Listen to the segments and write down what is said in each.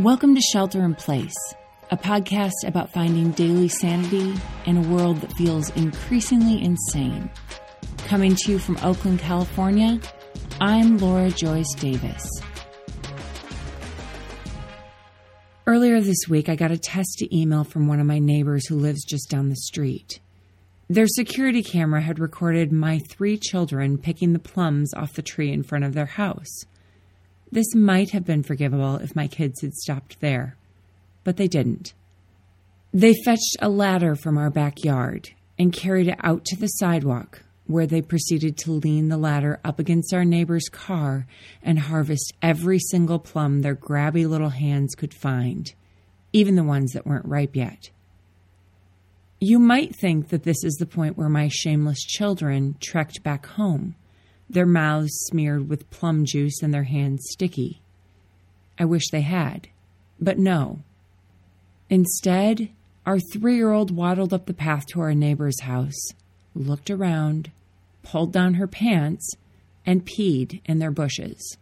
Welcome to Shelter in Place, a podcast about finding daily sanity in a world that feels increasingly insane. Coming to you from Oakland, California, I'm Laura Joyce Davis. Earlier this week, I got a test email from one of my neighbors who lives just down the street. Their security camera had recorded my three children picking the plums off the tree in front of their house. This might have been forgivable if my kids had stopped there, but they didn't. They fetched a ladder from our backyard and carried it out to the sidewalk, where they proceeded to lean the ladder up against our neighbor's car and harvest every single plum their grabby little hands could find, even the ones that weren't ripe yet. You might think that this is the point where my shameless children trekked back home, their mouths smeared with plum juice and their hands sticky. I wish they had, but no. Instead, our 3-year-old waddled up the path to our neighbor's house, looked around, pulled down her pants, and peed in their bushes.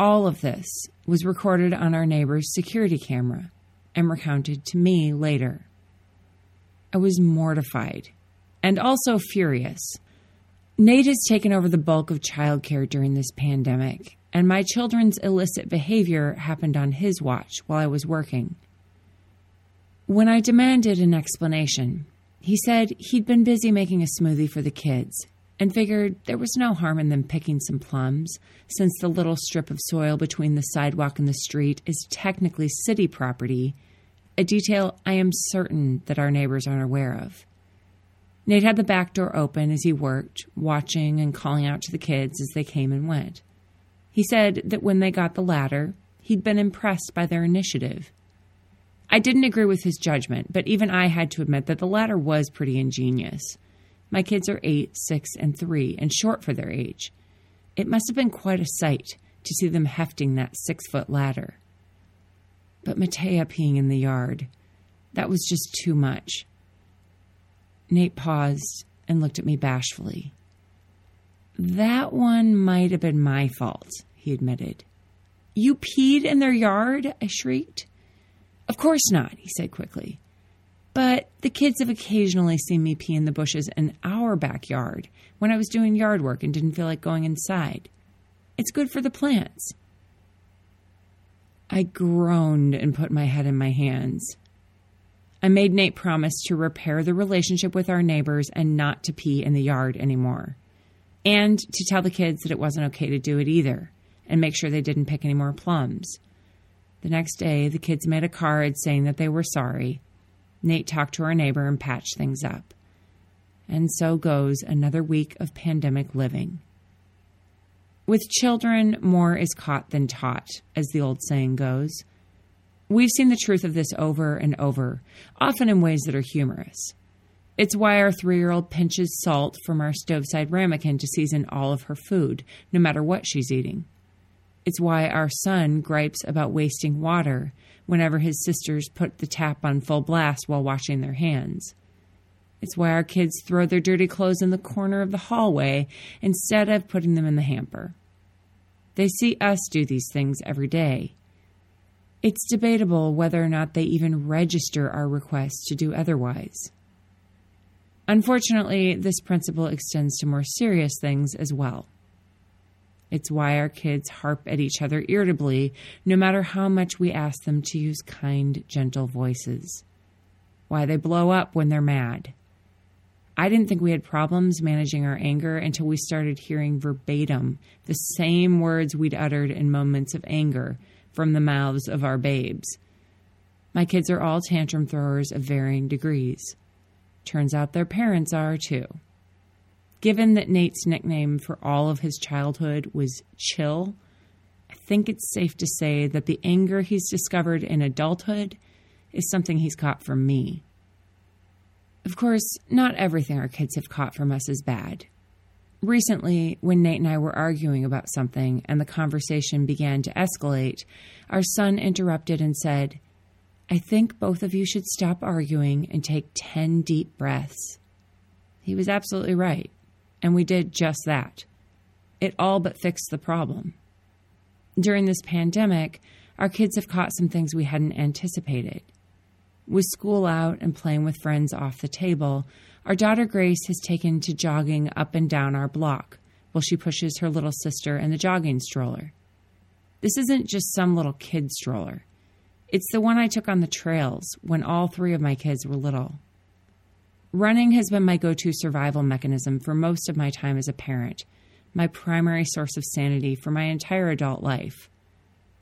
All of this was recorded on our neighbor's security camera and recounted to me later. I was mortified and also furious. Nate has taken over the bulk of childcare during this pandemic, and my children's illicit behavior happened on his watch while I was working. When I demanded an explanation, he said he'd been busy making a smoothie for the kids and figured there was no harm in them picking some plums, since the little strip of soil between the sidewalk and the street is technically city property, a detail I am certain that our neighbors aren't aware of. Nate had the back door open as he worked, watching and calling out to the kids as they came and went. He said that when they got the ladder, he'd been impressed by their initiative. I didn't agree with his judgment, but even I had to admit that the ladder was pretty ingenious. My kids are 8, 6, and 3, and short for their age. It must have been quite a sight to see them hefting that 6-foot ladder. But Matea peeing in the yard, that was just too much. Nate paused and looked at me bashfully. That one might have been my fault, he admitted. You peed in their yard? I shrieked. Of course not, he said quickly. But the kids have occasionally seen me pee in the bushes in our backyard when I was doing yard work and didn't feel like going inside. It's good for the plants. I groaned and put my head in my hands. I made Nate promise to repair the relationship with our neighbors and not to pee in the yard anymore, and to tell the kids that it wasn't okay to do it either, and make sure they didn't pick any more plums. The next day, the kids made a card saying that they were sorry. Nate talked to our neighbor and patched things up. And so goes another week of pandemic living. With children, more is caught than taught, as the old saying goes. We've seen the truth of this over and over, often in ways that are humorous. It's why our 3-year-old pinches salt from our stove-side ramekin to season all of her food, no matter what she's eating. It's why our son gripes about wasting water whenever his sisters put the tap on full blast while washing their hands. It's why our kids throw their dirty clothes in the corner of the hallway instead of putting them in the hamper. They see us do these things every day. It's debatable whether or not they even register our requests to do otherwise. Unfortunately, this principle extends to more serious things as well. It's why our kids harp at each other irritably, no matter how much we ask them to use kind, gentle voices. Why they blow up when they're mad. I didn't think we had problems managing our anger until we started hearing verbatim the same words we'd uttered in moments of anger from the mouths of our babes. My kids are all tantrum throwers of varying degrees. Turns out their parents are, too. Given that Nate's nickname for all of his childhood was Chill, I think it's safe to say that the anger he's discovered in adulthood is something he's caught from me. Of course, not everything our kids have caught from us is bad. Recently, when Nate and I were arguing about something and the conversation began to escalate, our son interrupted and said, "I think both of you should stop arguing and take 10 deep breaths." He was absolutely right, and we did just that. It all but fixed the problem. during this pandemic, our kids have caught some things we hadn't anticipated. With school out and playing with friends off the table, our daughter Grace has taken to jogging up and down our block while she pushes her little sister in the jogging stroller. This isn't just some little kid stroller. It's the one I took on the trails when all three of my kids were little. Running has been my go-to survival mechanism for most of my time as a parent, my primary source of sanity for my entire adult life.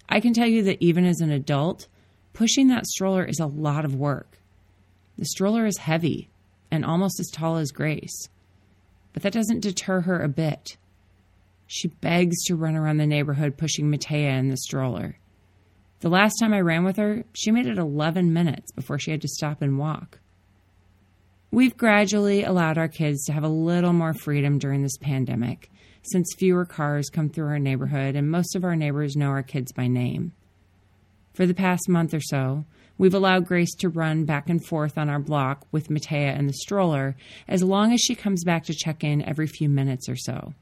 I can tell you that even as an adult, pushing that stroller is a lot of work. The stroller is heavy and almost as tall as Grace, but that doesn't deter her a bit. She begs to run around the neighborhood pushing Matea in the stroller. The last time I ran with her, she made it 11 minutes before she had to stop and walk. We've gradually allowed our kids to have a little more freedom during this pandemic, since fewer cars come through our neighborhood and most of our neighbors know our kids by name. For the past month or so, we've allowed Grace to run back and forth on our block with Matea in the stroller as long as she comes back to check in every few minutes or so.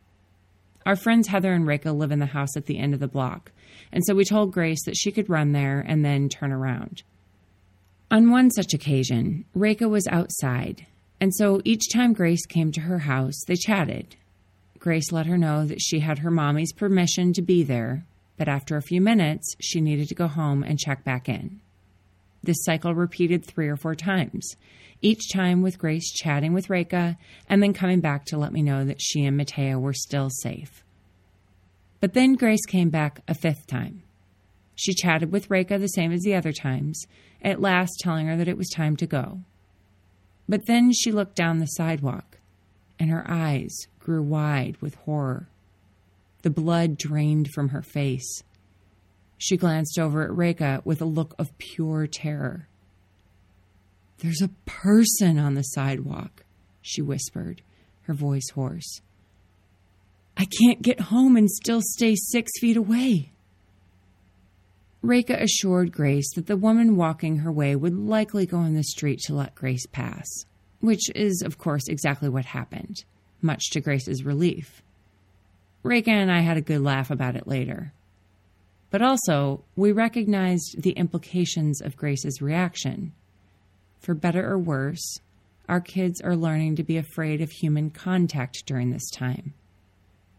Our friends Heather and Reka live in the house at the end of the block, and so we told Grace that she could run there and then turn around. On one such occasion, Reka was outside, and so each time Grace came to her house, they chatted. Grace let her know that she had her mommy's permission to be there, but after a few minutes, she needed to go home and check back in. This cycle repeated 3 or 4 times, each time with Grace chatting with Reka and then coming back to let me know that she and Matea were still safe. But then Grace came back a 5th time. She chatted with Reka the same as the other times, at last telling her that it was time to go. But then she looked down the sidewalk, and her eyes grew wide with horror. The blood drained from her face. She glanced over at Reka with a look of pure terror. "There's a person on the sidewalk," she whispered, her voice hoarse. "I can't get home and still stay 6 feet away." Reka assured Grace that the woman walking her way would likely go in the street to let Grace pass, which is, of course, exactly what happened, much to Grace's relief. Reka and I had a good laugh about it later. But also, we recognized the implications of Grace's reaction. For better or worse, our kids are learning to be afraid of human contact during this time.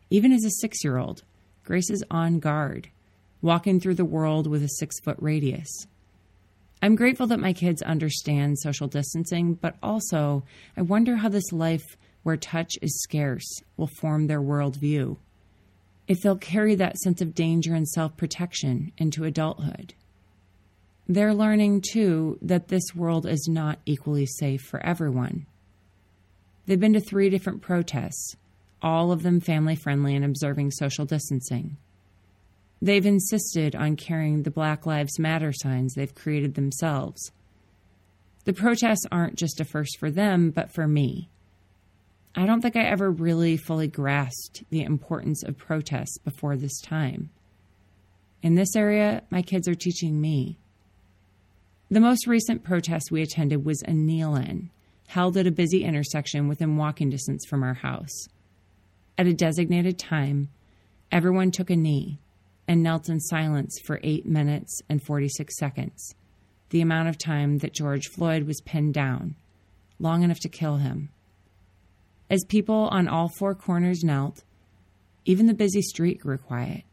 Even as a 6-year-old, Grace is on guard, walking through the world with a 6-foot radius. I'm grateful that my kids understand social distancing, but also I wonder how this life where touch is scarce will form their worldview, if they'll carry that sense of danger and self-protection into adulthood. They're learning, too, that this world is not equally safe for everyone. They've been to 3 different protests, all of them family-friendly and observing social distancing. They've insisted on carrying the Black Lives Matter signs they've created themselves. The protests aren't just a first for them, but for me. I don't think I ever really fully grasped the importance of protests before this time. In this area, my kids are teaching me. The most recent protest we attended was a kneel-in, held at a busy intersection within walking distance from our house. At a designated time, everyone took a knee and knelt in silence for 8 minutes and 46 seconds, the amount of time that George Floyd was pinned down, long enough to kill him. As people on all 4 corners knelt, even the busy street grew quiet.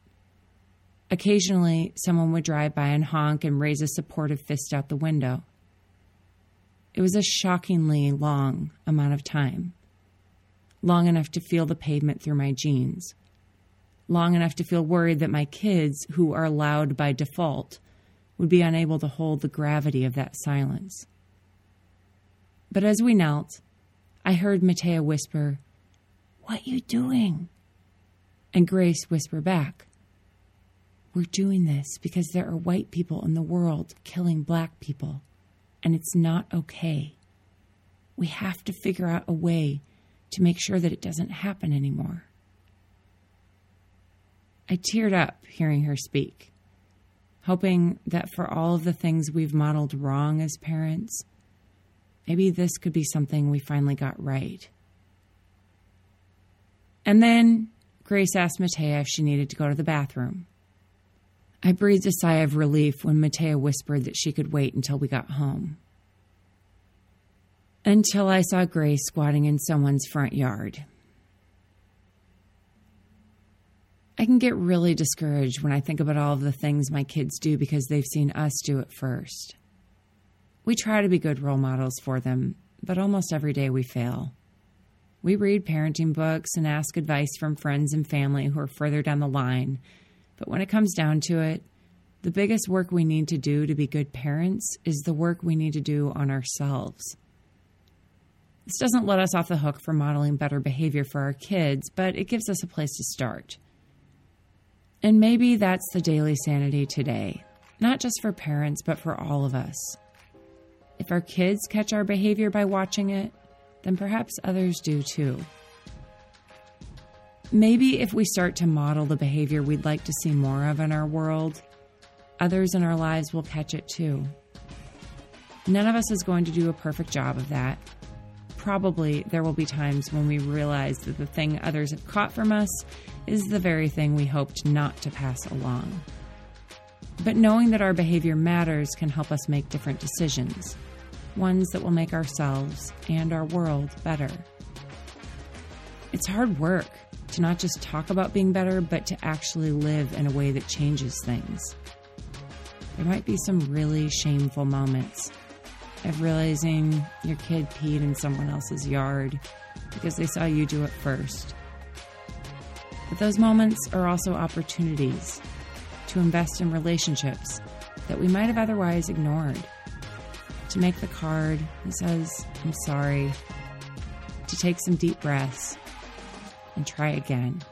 Occasionally, someone would drive by and honk and raise a supportive fist out the window. It was a shockingly long amount of time, long enough to feel the pavement through my jeans, long enough to feel worried that my kids, who are loud by default, would be unable to hold the gravity of that silence. But as we knelt, I heard Matea whisper, "What you doing?" And Grace whisper back, "We're doing this because there are white people in the world killing black people, and it's not okay. We have to figure out a way to make sure that it doesn't happen anymore." I teared up hearing her speak, hoping that for all of the things we've modeled wrong as parents, maybe this could be something we finally got right. And then Grace asked Matea if she needed to go to the bathroom. I breathed a sigh of relief when Matea whispered that she could wait until we got home. Until I saw Grace squatting in someone's front yard. I can get really discouraged when I think about all of the things my kids do because they've seen us do it first. We try to be good role models for them, but almost every day we fail. We read parenting books and ask advice from friends and family who are further down the line, but when it comes down to it, the biggest work we need to do to be good parents is the work we need to do on ourselves. This doesn't let us off the hook for modeling better behavior for our kids, but it gives us a place to start. And maybe that's the daily sanity today, not just for parents, but for all of us. If our kids catch our behavior by watching it, then perhaps others do too. Maybe if we start to model the behavior we'd like to see more of in our world, others in our lives will catch it too. None of us is going to do a perfect job of that. Probably there will be times when we realize that the thing others have caught from us is the very thing we hoped not to pass along. But knowing that our behavior matters can help us make different decisions, ones that will make ourselves and our world better. It's hard work to not just talk about being better, but to actually live in a way that changes things. There might be some really shameful moments of realizing your kid peed in someone else's yard because they saw you do it first. But those moments are also opportunities to invest in relationships that we might have otherwise ignored, to make the card that says, "I'm sorry," to take some deep breaths and try again.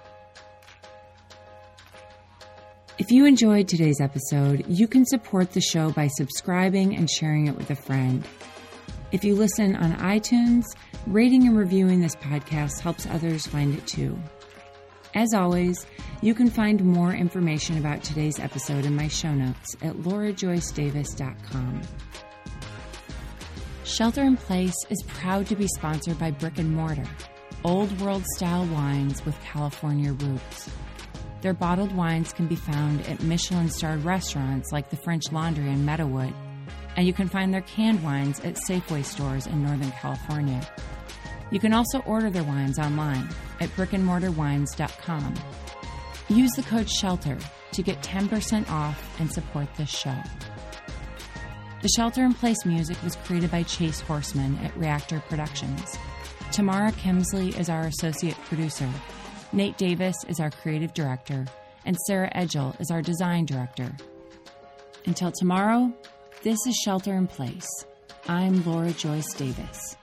If you enjoyed today's episode, you can support the show by subscribing and sharing it with a friend. If you listen on iTunes, rating and reviewing this podcast helps others find it too. As always, you can find more information about today's episode in my show notes at laurajoycedavis.com. Shelter in Place is proud to be sponsored by Brick and Mortar, old world-style wines with California roots. Their bottled wines can be found at Michelin-starred restaurants like the French Laundry in Meadowood, and you can find their canned wines at Safeway stores in Northern California. You can also order their wines online at brickandmortarwines.com. Use the code SHELTER to get 10% off and support this show. The Shelter in Place music was created by Chase Horseman at Reactor Productions. Tamara Kimsley is our associate producer. Nate Davis is our creative director, and Sarah Edgel is our design director. Until tomorrow, this is Shelter in Place. I'm Laura Joyce Davis.